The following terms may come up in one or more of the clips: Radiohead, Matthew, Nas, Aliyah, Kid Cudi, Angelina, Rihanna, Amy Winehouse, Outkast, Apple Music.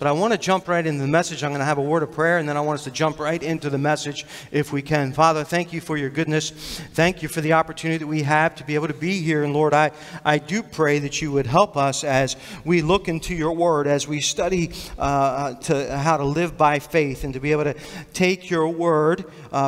But I want to jump right into the message. I'm going to have a word of prayer, and then I want us to jump right into the message if we can. Father, thank you for your goodness. Thank you for the opportunity that we have to be able to be here. And Lord, I do pray that you would help us as we look into your word, as we study to how to live by faith and to be able to take your word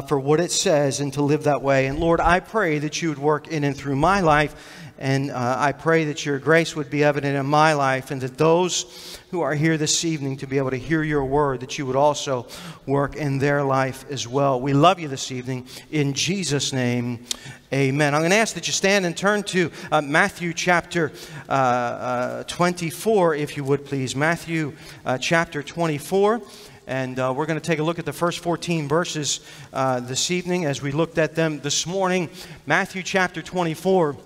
for what it says and to live that way. And Lord, I pray that you would work in and through my life. And I pray that your grace would be evident in my life, and that those who are here this evening to be able to hear your word, that you would also work in their life as well. We love you this evening. In Jesus' name, amen. I'm going to ask that you stand and turn to Matthew chapter 24, if you would please. Matthew chapter 24. And we're going to take a look at the first 14 verses this evening, as we looked at them this morning. Matthew chapter 24.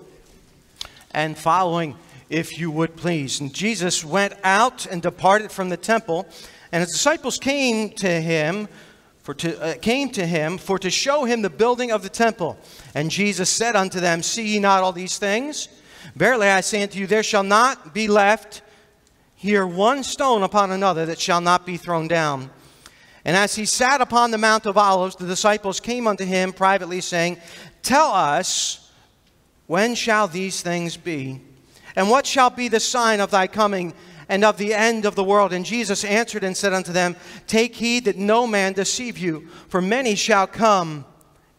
And following, if you would please. And Jesus went out and departed from the temple, and his disciples came to him to show him the building of the temple. And Jesus said unto them, See ye not all these things? Verily I say unto you, there shall not be left here one stone upon another that shall not be thrown down. And as he sat upon the Mount of Olives, the disciples came unto him privately, saying, Tell us, when shall these things be? And what shall be the sign of thy coming and of the end of the world? And Jesus answered and said unto them, Take heed that no man deceive you, for many shall come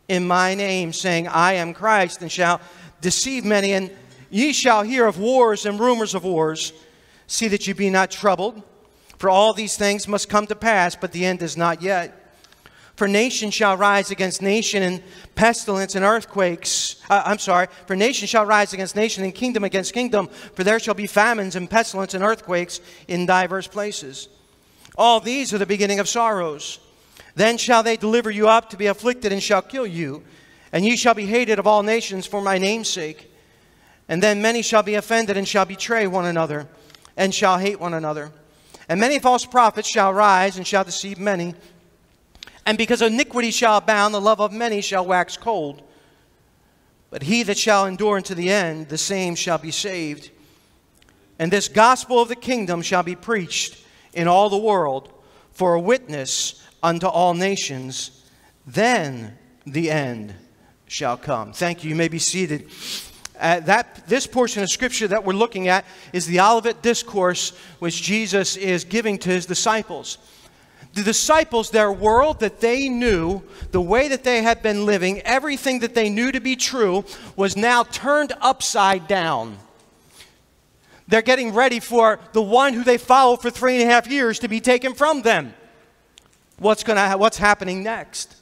in my name, saying, I am Christ, and shall deceive many. And ye shall hear of wars and rumors of wars. See that ye be not troubled, for all these things must come to pass, but the end is not yet. For nation shall rise against nation, and pestilence and earthquakes. For nation shall rise against nation, and kingdom against kingdom. For there shall be famines and pestilence and earthquakes in divers places. All these are the beginning of sorrows. Then shall they deliver you up to be afflicted, and shall kill you. And ye shall be hated of all nations for my name's sake. And then many shall be offended, and shall betray one another, and shall hate one another. And many false prophets shall rise, and shall deceive many. And because iniquity shall abound, the love of many shall wax cold. But he that shall endure unto the end, the same shall be saved. And this gospel of the kingdom shall be preached in all the world for a witness unto all nations. Then the end shall come. Thank you. You may be seated. This portion of Scripture that we're looking at is the Olivet Discourse, which Jesus is giving to his disciples. The disciples, their world that they knew, the way that they had been living, everything that they knew to be true was now turned upside down. They're getting ready for the one who they followed for 3.5 years to be taken from them. What's happening next?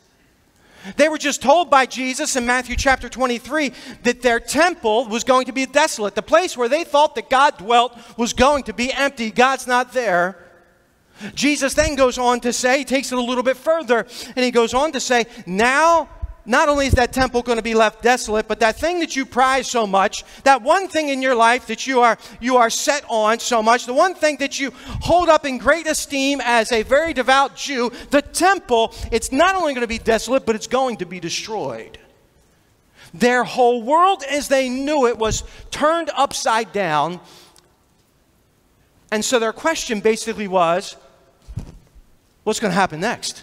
They were just told by Jesus in Matthew chapter 23 that their temple was going to be desolate. The place where they thought that God dwelt was going to be empty. God's not there. Jesus then goes on to say, he takes it a little bit further, and he goes on to say, now, not only is that temple going to be left desolate, but that thing that you prize so much, that one thing in your life that you are set on so much, the one thing that you hold up in great esteem as a very devout Jew, the temple, it's not only going to be desolate, but it's going to be destroyed. Their whole world as they knew it was turned upside down. And so their question basically was, what's going to happen next?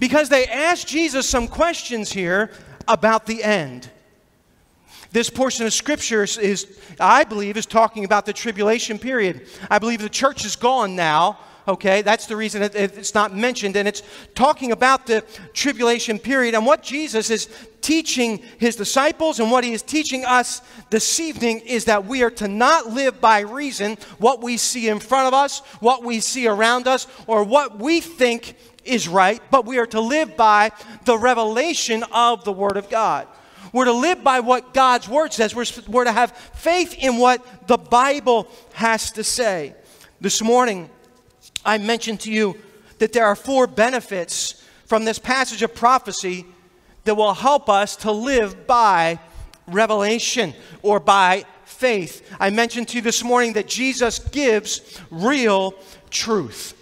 Because they asked Jesus some questions here about the end. This portion of Scripture is, I believe, is talking about the tribulation period. I believe the church is gone now. Okay, that's the reason it's not mentioned. And it's talking about the tribulation period. And what Jesus is teaching his disciples and what he is teaching us this evening is that we are to not live by reason, what we see in front of us, what we see around us, or what we think is right. But we are to live by the revelation of the Word of God. We're to live by what God's Word says. We're to have faith in what the Bible has to say. This morning, I mentioned to you that there are 4 benefits from this passage of prophecy that will help us to live by revelation or by faith. I mentioned to you this morning that Jesus gives real truth.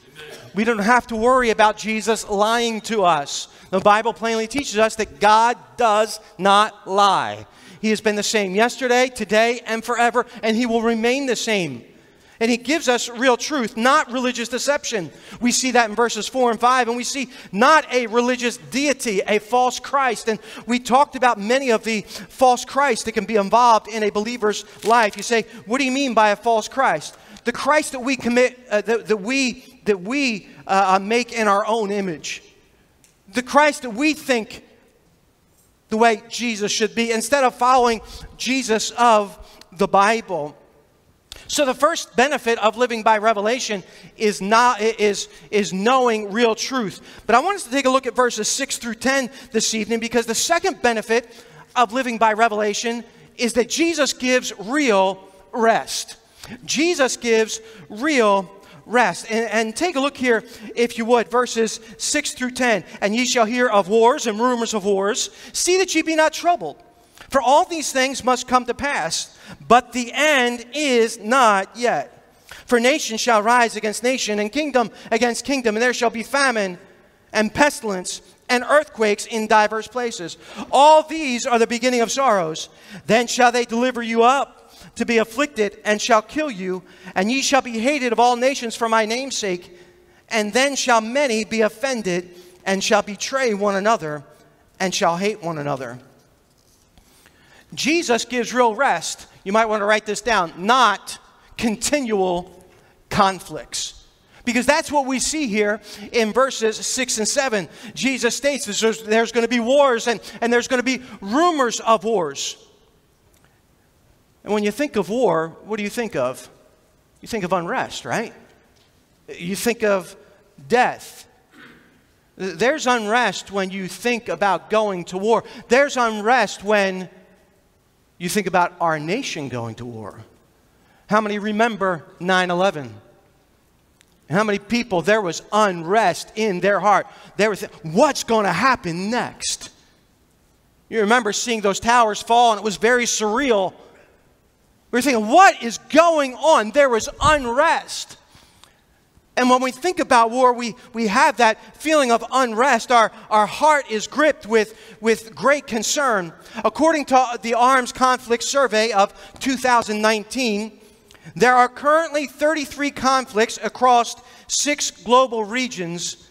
We don't have to worry about Jesus lying to us. The Bible plainly teaches us that God does not lie. He has been the same yesterday, today, and forever, and he will remain the same. And he gives us real truth, not religious deception. We see that in verses 4 and 5, and we see not a religious deity, a false Christ. And we talked about many of the false Christs that can be involved in a believer's life. You say, what do you mean by a false Christ? The Christ that we commit, that we make in our own image. The Christ that we think the way Jesus should be, instead of following Jesus of the Bible. So the first benefit of living by revelation is knowing real truth. But I want us to take a look at verses 6 through 10 this evening, because the second benefit of living by revelation is that Jesus gives real rest. Jesus gives real rest. And take a look here, if you would, verses 6 through 10. And ye shall hear of wars and rumors of wars. See that ye be not troubled, for all these things must come to pass, but the end is not yet. For nation shall rise against nation, and kingdom against kingdom, and there shall be famine and pestilence and earthquakes in divers places. All these are the beginning of sorrows. Then shall they deliver you up to be afflicted, and shall kill you, and ye shall be hated of all nations for my name's sake. And then shall many be offended, and shall betray one another, and shall hate one another. Jesus gives real rest. You might want to write this down. Not continual conflicts. Because that's what we see here in verses 6 and 7. Jesus states there's going to be wars, and there's going to be rumors of wars. And when you think of war, what do you think of? You think of unrest, right? You think of death. There's unrest when you think about going to war. There's unrest when you think about our nation going to war. How many remember 9/11? And how many people, there was unrest in their heart. They were thinking, what's going to happen next? You remember seeing those towers fall, and it was very surreal. We're thinking, what is going on? There was unrest. And when we think about war, we have that feeling of unrest. Our heart is gripped with great concern. According to the Arms Conflict Survey of 2019, there are currently 33 conflicts across 6 global regions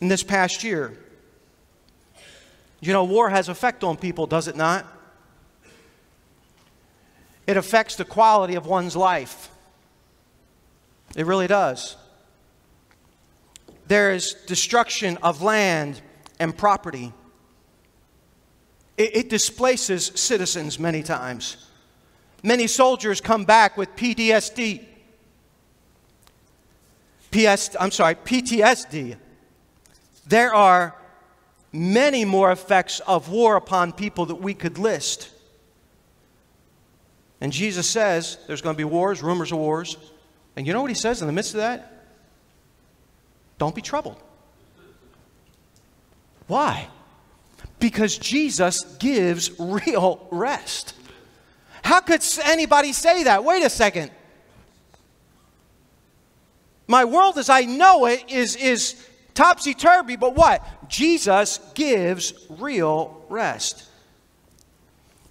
in this past year. You know, war has an effect on people, does it not? It affects the quality of one's life. It really does. There is destruction of land and property. It displaces citizens many times. Many soldiers come back with PTSD. There are many more effects of war upon people that we could list. And Jesus says there's going to be wars, rumors of wars. And you know what he says in the midst of that? Don't be troubled. Why? Because Jesus gives real rest. How could anybody say that? Wait a second. My world as I know it is topsy-turvy, but what? Jesus gives real rest.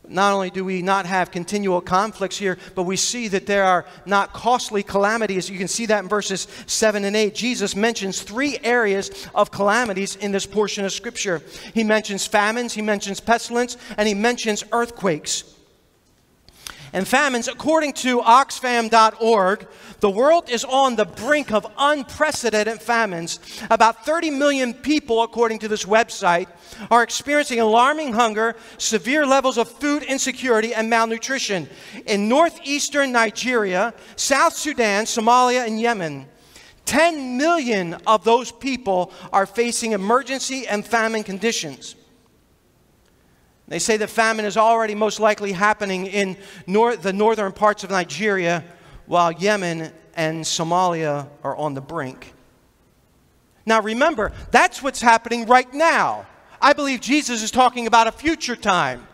Not only do we not have continual conflicts here, but we see that there are not costly calamities. You can see that in verses 7 and 8. Jesus mentions 3 areas of calamities in this portion of Scripture. He mentions famines, he mentions pestilence, and he mentions earthquakes. And famines, according to Oxfam.org, the world is on the brink of unprecedented famines. About 30 million people, according to this website, are experiencing alarming hunger, severe levels of food insecurity, and malnutrition. In northeastern Nigeria, South Sudan, Somalia, and Yemen, 10 million of those people are facing emergency and famine conditions. They say that famine is already most likely happening in the northern parts of Nigeria, while Yemen and Somalia are on the brink. Now remember, that's what's happening right now. I believe Jesus is talking about a future time.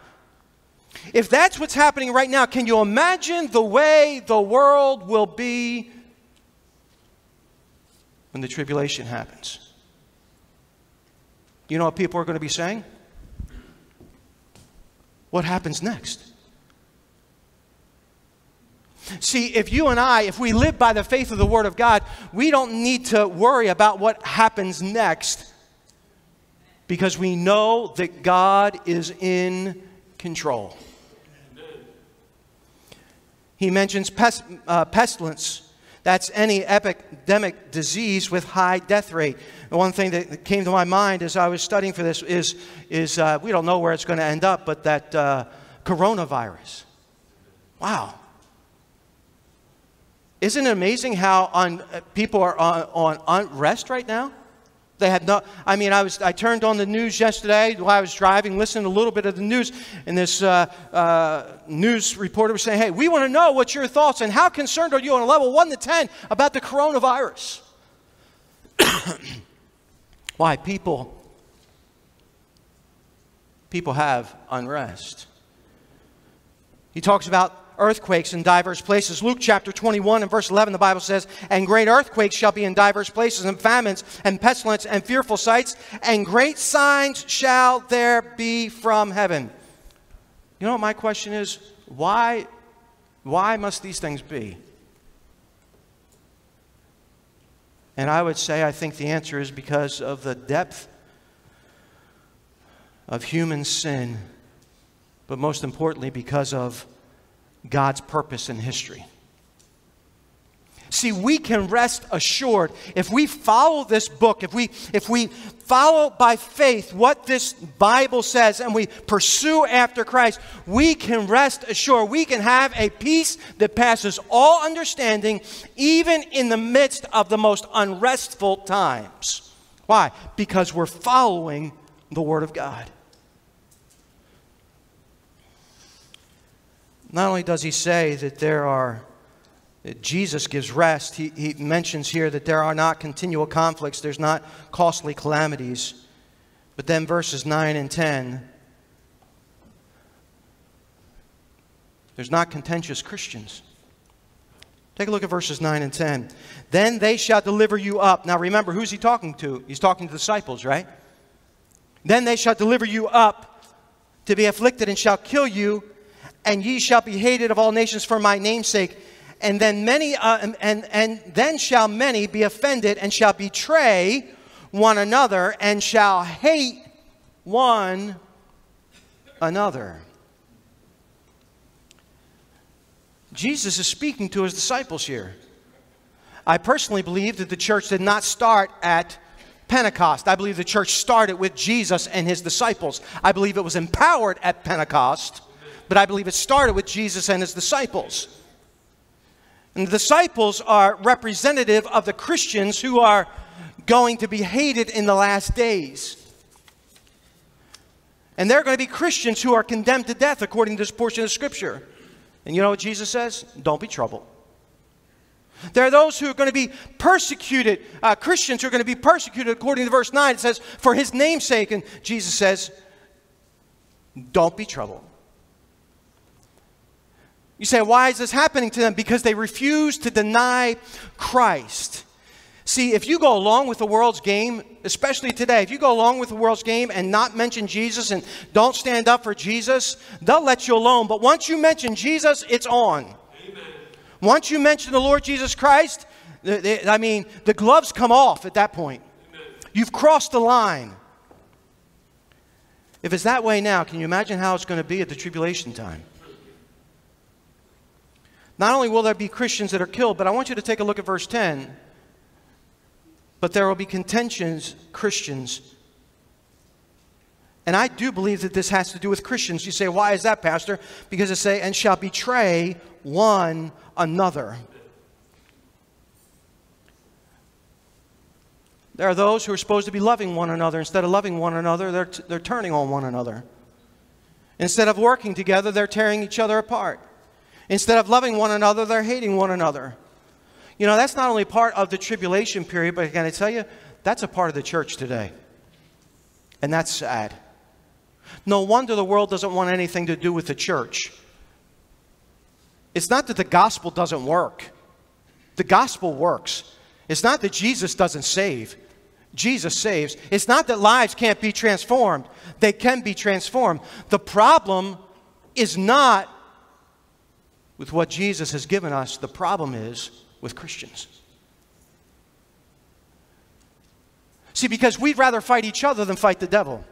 If that's what's happening right now, can you imagine the way the world will be when the tribulation happens? You know what people are going to be saying? What happens next? See, if you and I, if we live by the faith of the Word of God, we don't need to worry about what happens next because we know that God is in control. He mentions pestilence. That's any epidemic disease with high death rate. The one thing that came to my mind as I was studying for this is we don't know where it's going to end up, but that coronavirus. Wow. Isn't it amazing how people are on unrest right now? They had no, I mean, I turned on the news yesterday while I was driving, listening to a little bit of the news, and this news reporter was saying, hey, we want to know what's your thoughts and how concerned are you on a level 1 to 10 about the coronavirus? Why? People have unrest. He talks about earthquakes in diverse places. Luke chapter 21 and verse 11, the Bible says, and great earthquakes shall be in diverse places, and famines, and pestilence, and fearful sights, and great signs shall there be from heaven. You know what my question is? Why must these things be? And I would say I think the answer is because of the depth of human sin, but most importantly because of God's purpose in history. See, we can rest assured if we follow this book, if we follow by faith what this Bible says and we pursue after Christ, we can rest assured. We can have a peace that passes all understanding, even in the midst of the most unrestful times. Why? Because we're following the Word of God. Not only does he say that that Jesus gives rest, he mentions here that there are not continual conflicts, there's not costly calamities. But then verses 9 and 10, there's not contentious Christians. Take a look at verses 9 and 10. Then they shall deliver you up. Now remember, who's he talking to? He's talking to the disciples, right? Then they shall deliver you up to be afflicted and shall kill you. And ye shall be hated of all nations for my name's sake. And then then shall many be offended and shall betray one another and shall hate one another. Jesus is speaking to his disciples here. I personally believe that the church did not start at Pentecost. I believe the church started with Jesus and his disciples. I believe it was empowered at Pentecost. But I believe it started with Jesus and his disciples. And the disciples are representative of the Christians who are going to be hated in the last days. And they're going to be Christians who are condemned to death according to this portion of Scripture. And you know what Jesus says? Don't be troubled. There are those who are going to be persecuted, Christians who are going to be persecuted according to verse 9. It says, for his name's sake. And Jesus says, don't be troubled. You say, why is this happening to them? Because they refuse to deny Christ. See, if you go along with the world's game, especially today, if you go along with the world's game and not mention Jesus and don't stand up for Jesus, they'll let you alone. But once you mention Jesus, it's on. Amen. Once you mention the Lord Jesus Christ, the gloves come off at that point. Amen. You've crossed the line. If it's that way now, can you imagine how it's going to be at the tribulation time? Not only will there be Christians that are killed, but I want you to take a look at verse 10. But there will be contentions, Christians. And I do believe that this has to do with Christians. You say, why is that, Pastor? Because it says, and shall betray one another. There are those who are supposed to be loving one another. Instead of loving one another, they're turning on one another. Instead of working together, they're tearing each other apart. Instead of loving one another, they're hating one another. You know, that's not only part of the tribulation period, but can I tell you, that's a part of the church today. And that's sad. No wonder the world doesn't want anything to do with the church. It's not that the gospel doesn't work. The gospel works. It's not that Jesus doesn't save. Jesus saves. It's not that lives can't be transformed. They can be transformed. The problem is not with what Jesus has given us, the problem is with Christians. See, because we'd rather fight each other than fight the devil.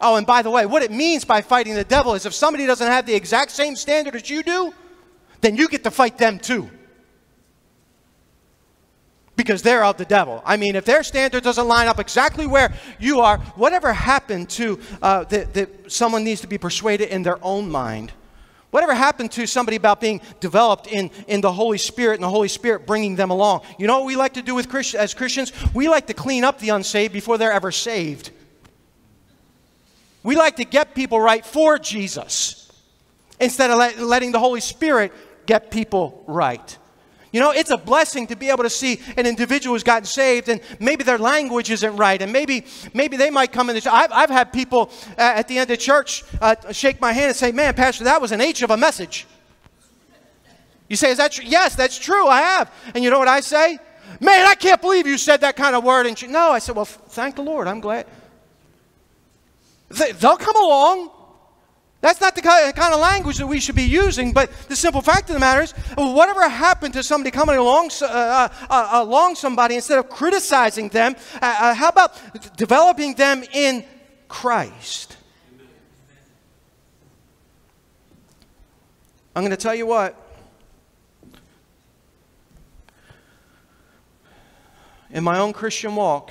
Oh, and by the way, what it means by fighting the devil is if somebody doesn't have the exact same standard as you do, then you get to fight them too. Because they're of the devil. I mean, if their standard doesn't line up exactly where you are, whatever happened to that someone needs to be persuaded in their own mind? Whatever happened to somebody about being developed in the Holy Spirit and the Holy Spirit bringing them along? You know what we like to do with as Christians? We like to clean up the unsaved before they're ever saved. We like to get people right for Jesus instead of letting the Holy Spirit get people right. You know, it's a blessing to be able to see an individual who's gotten saved and maybe their language isn't right. And maybe they might come in the church. I've had people at the end of church shake my hand and say, man, Pastor, that was an H of a message. You say, is that true? Yes, that's true. I have. And you know what I say? Man, I can't believe you said that kind of word. And no, I said, well, thank the Lord. I'm glad. They'll come along. That's not the kind of language that we should be using, but the simple fact of the matter is, whatever happened to somebody coming along, somebody, instead of criticizing them, how about developing them in Christ? Amen. I'm going to tell you what. In my own Christian walk,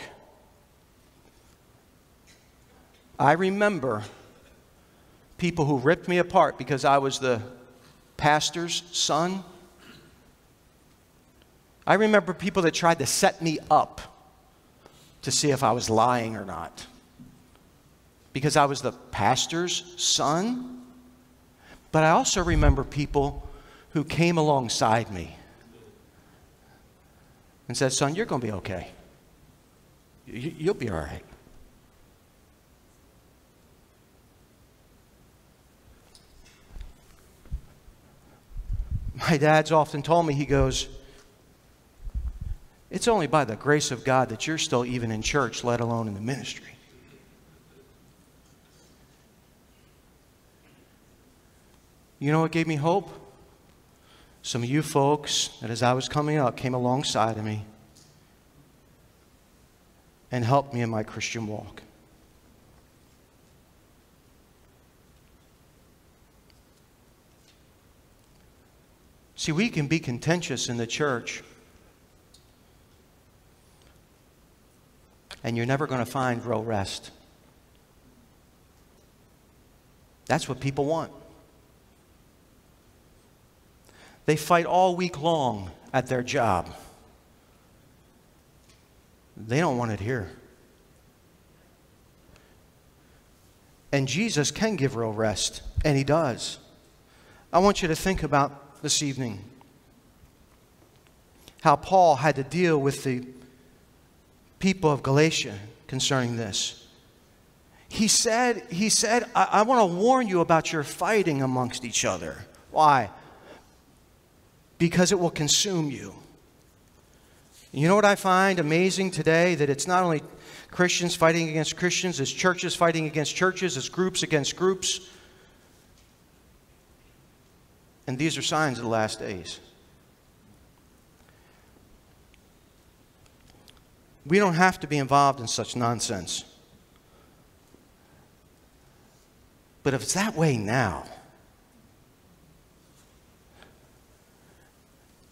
I remember people who ripped me apart because I was the pastor's son. I remember people that tried to set me up to see if I was lying or not. Because I was the pastor's son. But I also remember people who came alongside me and said, son, you're going to be okay. You'll be all right. My dad's often told me, he goes, it's only by the grace of God that you're still even in church, let alone in the ministry. You know what gave me hope? Some of you folks that as I was coming up came alongside of me and helped me in my Christian walk. See, we can be contentious in the church, and you're never going to find real rest. That's what people want. They fight all week long at their job. They don't want it here. And Jesus can give real rest, and He does. I want you to think about this evening how Paul had to deal with the people of Galatia concerning this. He said, I want to warn you about your fighting amongst each other. Why? Because it will consume you. You know what I find amazing today? That it's not only Christians fighting against Christians, it's churches fighting against churches, it's groups against groups. And these are signs of the last days. We don't have to be involved in such nonsense. But if it's that way now,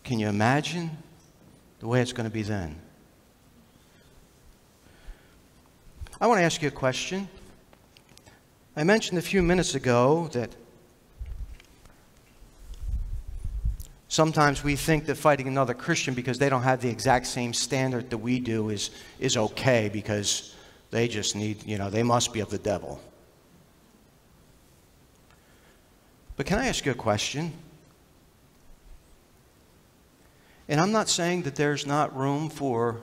can you imagine the way it's going to be then? I want to ask you a question. I mentioned a few minutes ago that sometimes we think that fighting another Christian because they don't have the exact same standard that we do is okay because they just need, you know, they must be of the devil. But can I ask you a question? And I'm not saying that there's not room for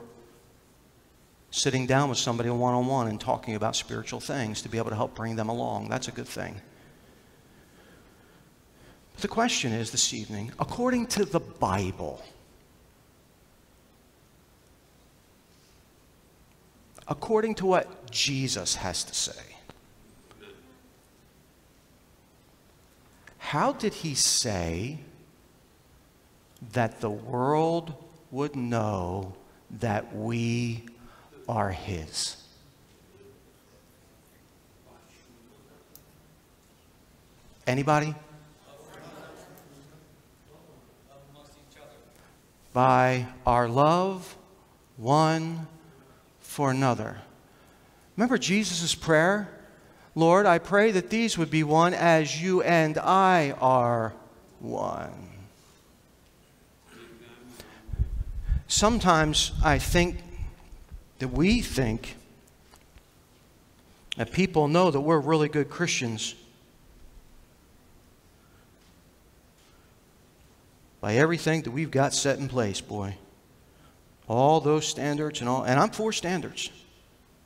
sitting down with somebody one-on-one and talking about spiritual things to be able to help bring them along. That's a good thing. The question is this evening, according to the Bible, according to what Jesus has to say, how did He say that the world would know that we are His. Anybody? By our love one for another. Remember Jesus' prayer? Lord, I pray that these would be one as you and I are one. Sometimes I think that we think that people know that we're really good Christians by everything that we've got set in place, boy. All those standards and all. And I'm for standards.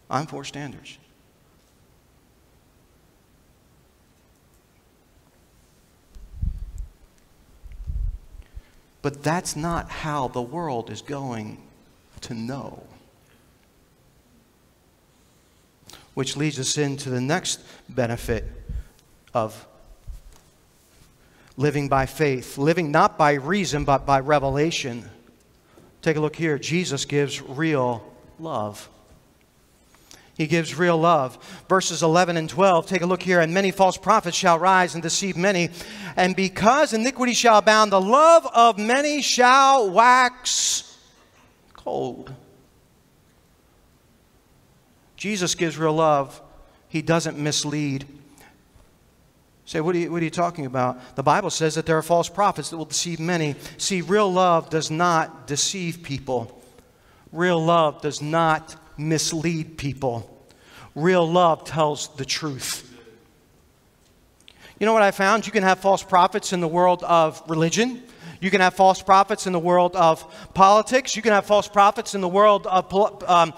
I'm for standards. But that's not how the world is going to know. Which leads us into the next benefit of living by faith. Living not by reason, but by revelation. Take a look here. Jesus gives real love. He gives real love. Verses 11 and 12, take a look here. And many false prophets shall rise and deceive many. And because iniquity shall abound, the love of many shall wax cold. Jesus gives real love. He doesn't mislead. Say, what are you talking about? The Bible says that there are false prophets that will deceive many. See, real love does not deceive people. Real love does not mislead people. Real love tells the truth. You know what I found? You can have false prophets in the world of religion. You can have false prophets in the world of politics. You can have false prophets in the world of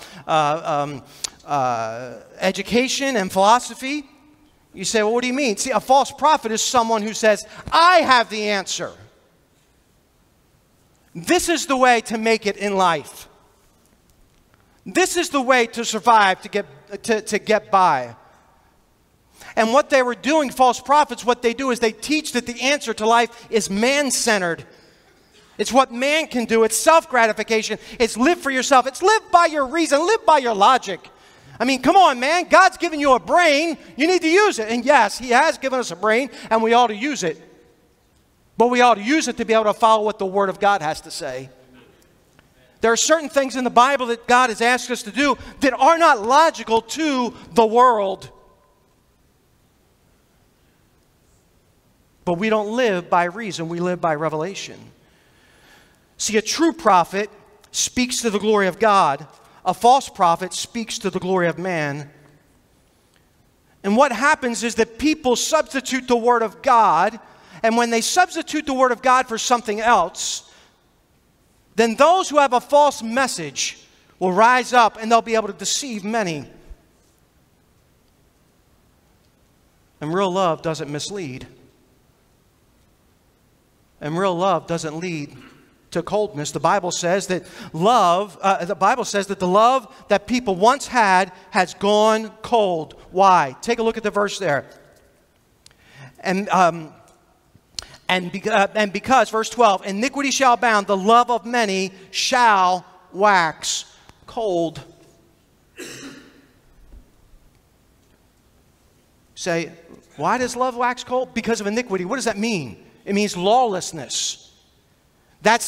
education and philosophy. You say, well, what do you mean? See, a false prophet is someone who says, I have the answer. This is the way to make it in life. This is the way to survive, to get by. And what they were doing, false prophets, what they do is they teach that the answer to life is man-centered. It's what man can do. It's self-gratification. It's live for yourself. It's live by your reason. Live by your logic. I mean, come on, man. God's given you a brain. You need to use it. And yes, He has given us a brain, and we ought to use it. But we ought to use it to be able to follow what the Word of God has to say. There are certain things in the Bible that God has asked us to do that are not logical to the world. But we don't live by reason. We live by revelation. See, a true prophet speaks to the glory of God. A false prophet speaks to the glory of man. And what happens is that people substitute the Word of God. And when they substitute the Word of God for something else, then those who have a false message will rise up and they'll be able to deceive many. And real love doesn't mislead. And real love doesn't lead to coldness. The Bible says that the love that people once had has gone cold. Why? Take a look at the verse there. And because, verse 12, iniquity shall abound, the love of many shall wax cold. Say, why does love wax cold? Because of iniquity. What does that mean? It means lawlessness.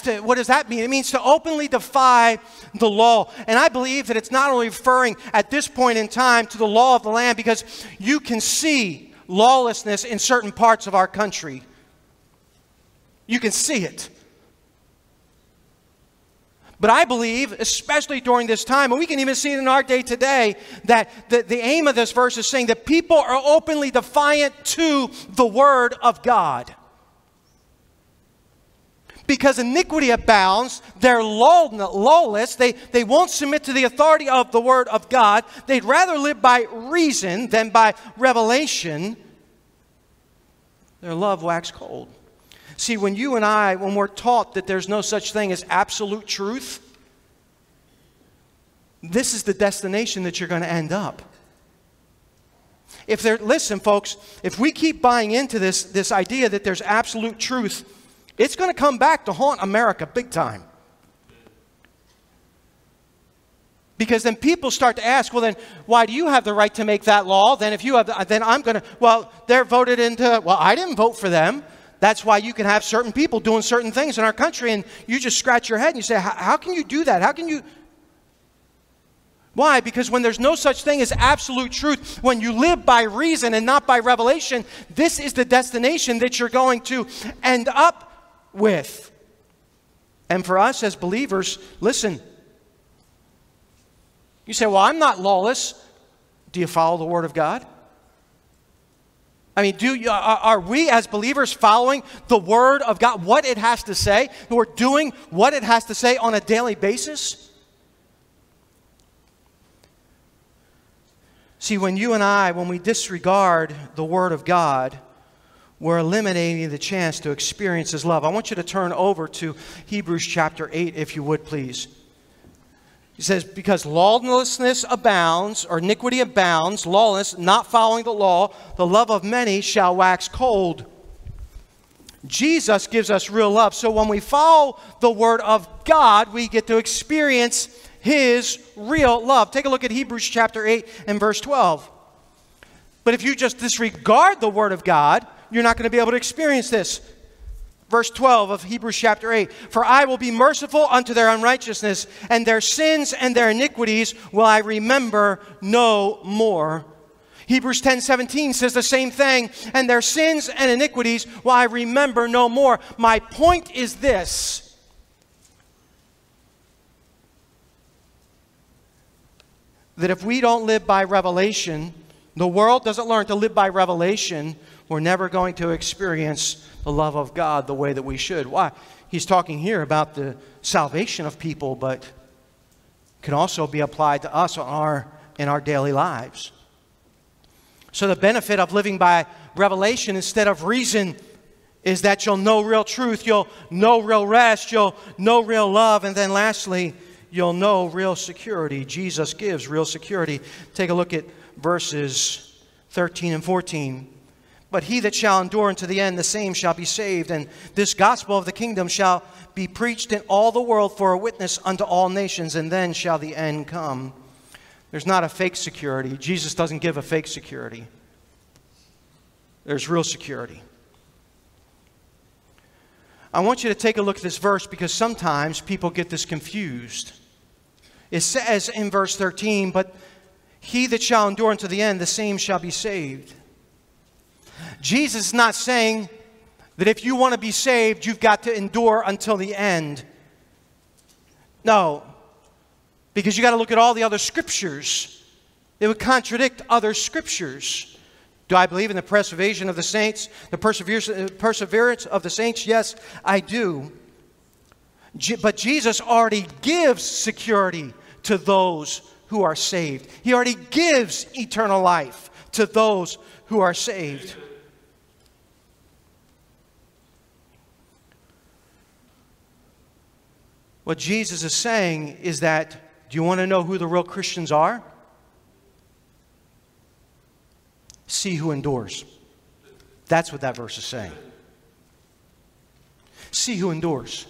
What does that mean? It means to openly defy the law. And I believe that it's not only referring at this point in time to the law of the land, because you can see lawlessness in certain parts of our country. You can see it. But I believe, especially during this time, and we can even see it in our day today, that the aim of this verse is saying that people are openly defiant to the Word of God. Because iniquity abounds, they're lawless, they won't submit to the authority of the Word of God. They'd rather live by reason than by revelation. Their love waxes cold. See, when you and I, when we're taught that there's no such thing as absolute truth, this is the destination that you're going to end up. Listen, folks, if we keep buying into this idea that there's absolute truth, It's going to come back to haunt America big time. Because then people start to ask, well, then why do you have the right to make that law? Then if you have, then I'm going to, well, they're voted into, well, I didn't vote for them. That's why you can have certain people doing certain things in our country, and you just scratch your head and you say, how can you do that? How can you? Why? Because when there's no such thing as absolute truth, when you live by reason and not by revelation, this is the destination that you're going to end up with. And for us as believers, listen. You say, well, I'm not lawless. Do you follow the Word of God? I mean, are we as believers following the Word of God, what it has to say? We're doing what it has to say on a daily basis? See, when you and I, when we disregard the Word of God, we're eliminating the chance to experience His love. I want you to turn over to Hebrews chapter 8, if you would, please. He says, because lawlessness abounds, or iniquity abounds, lawless, not following the law, the love of many shall wax cold. Jesus gives us real love. So when we follow the Word of God, we get to experience His real love. Take a look at Hebrews chapter 8 and verse 12. But if you just disregard the Word of God, you're not going to be able to experience this. Verse 12 of Hebrews chapter 8. For I will be merciful unto their unrighteousness, and their sins and their iniquities will I remember no more. Hebrews 10:17 says the same thing. And their sins and iniquities will I remember no more. My point is this. That if we don't live by revelation, the world doesn't learn to live by revelation, we're never going to experience the love of God the way that we should. Why? He's talking here about the salvation of people, but can also be applied to us in our daily lives. So the benefit of living by revelation instead of reason is that you'll know real truth, you'll know real rest, you'll know real love, and then lastly, you'll know real security. Jesus gives real security. Take a look at verses 13 and 14. But he that shall endure unto the end, the same shall be saved. And this gospel of the kingdom shall be preached in all the world for a witness unto all nations, and then shall the end come. There's not a fake security. Jesus doesn't give a fake security. There's real security. I want you to take a look at this verse because sometimes people get this confused. It says in verse 13, but he that shall endure unto the end, the same shall be saved. Jesus is not saying that if you want to be saved, you've got to endure until the end. No, because you've got to look at all the other scriptures. It would contradict other scriptures. Do I believe in the preservation of the saints, the perseverance of the saints? Yes, I do. But Jesus already gives security to those who are saved. He already gives eternal life to those who are saved. What Jesus is saying is that, do you want to know who the real Christians are? See who endures. That's what that verse is saying. See who endures.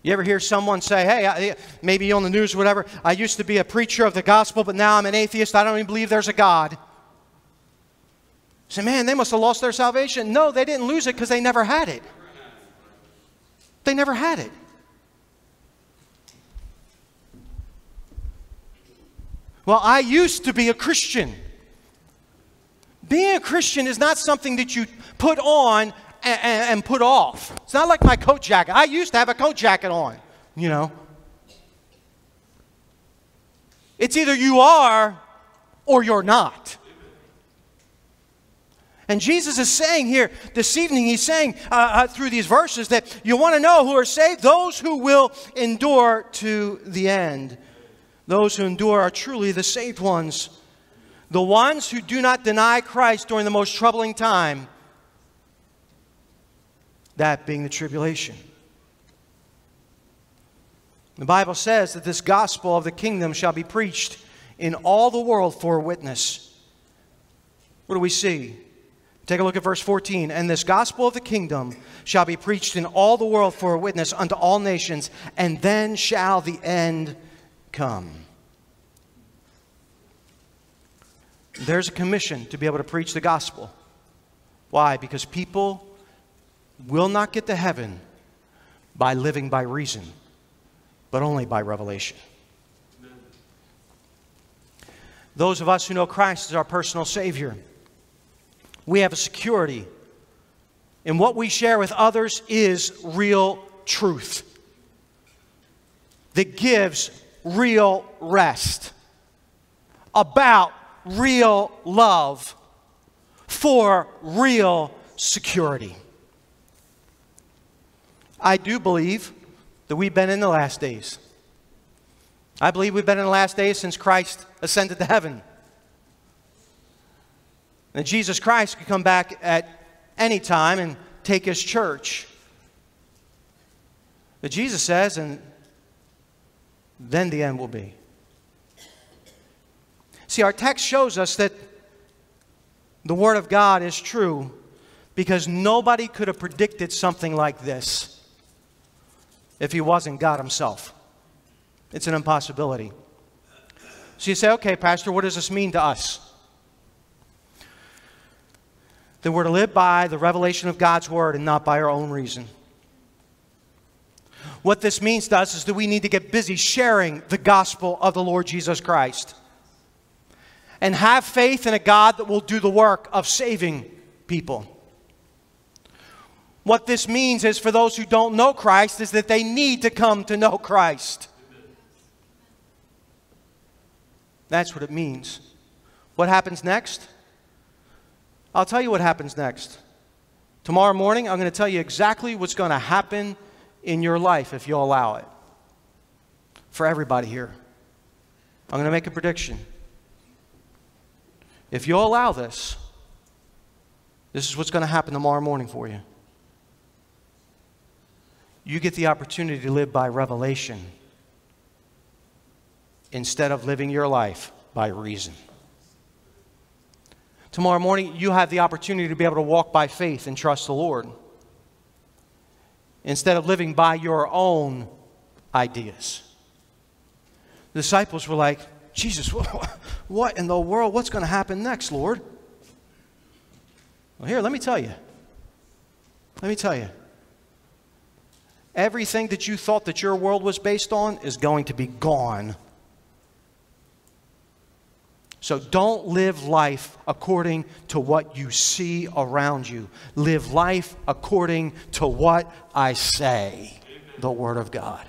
You ever hear someone say, hey, maybe on the news or whatever, I used to be a preacher of the gospel, but now I'm an atheist. I don't even believe there's a God. You say, man, they must have lost their salvation. No, they didn't lose it because they never had it. They never had it. Well, I used to be a Christian. Being a Christian is not something that you put on and put off. It's not like my coat jacket. I used to have a coat jacket on, you know. It's either you are or you're not. And Jesus is saying here this evening, he's saying through these verses that you want to know who are saved, those who will endure to the end. Those who endure are truly the saved ones. The ones who do not deny Christ during the most troubling time. That being the tribulation. The Bible says that this gospel of the kingdom shall be preached in all the world for a witness. What do we see? Take a look at verse 14. And this gospel of the kingdom shall be preached in all the world for a witness unto all nations, and then shall the end come. There's a commission to be able to preach the gospel. Why? Because people will not get to heaven by living by reason, but only by revelation. Amen. Those of us who know Christ as our personal Savior, we have a security in what we share with others is real truth that gives real rest about real love for real security. I do believe that we've been in the last days. I believe we've been in the last days since Christ ascended to heaven. And Jesus Christ could come back at any time and take his church. But Jesus says, and then the end will be. See, our text shows us that the Word of God is true because nobody could have predicted something like this if he wasn't God himself. It's an impossibility. So you say, okay, Pastor, what does this mean to us? That we're to live by the revelation of God's Word and not by our own reason. What this means to us is that we need to get busy sharing the gospel of the Lord Jesus Christ and have faith in a God that will do the work of saving people. What this means is for those who don't know Christ is that they need to come to know Christ. That's what it means. What happens next? I'll tell you what happens next. Tomorrow morning, I'm going to tell you exactly what's going to happen in your life if you'll allow it. For everybody here, I'm going to make a prediction. If you'll allow this, this is what's going to happen tomorrow morning for you. You get the opportunity to live by revelation instead of living your life by reason. Tomorrow morning, you have the opportunity to be able to walk by faith and trust the Lord instead of living by your own ideas. The disciples were like, Jesus, what in the world? What's going to happen next, Lord? Well, here, let me tell you. Let me tell you. Everything that you thought that your world was based on is going to be gone. So don't live life according to what you see around you. Live life according to what I say, the Word of God.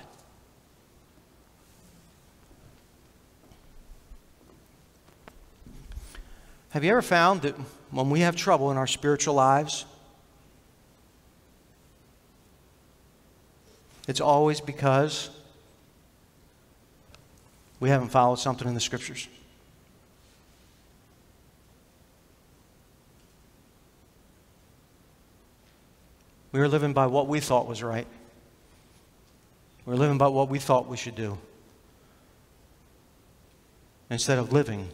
Have you ever found that when we have trouble in our spiritual lives, it's always because we haven't followed something in the Scriptures? We were living by what we thought was right. We were living by what we thought we should do instead of living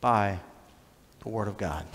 by the Word of God.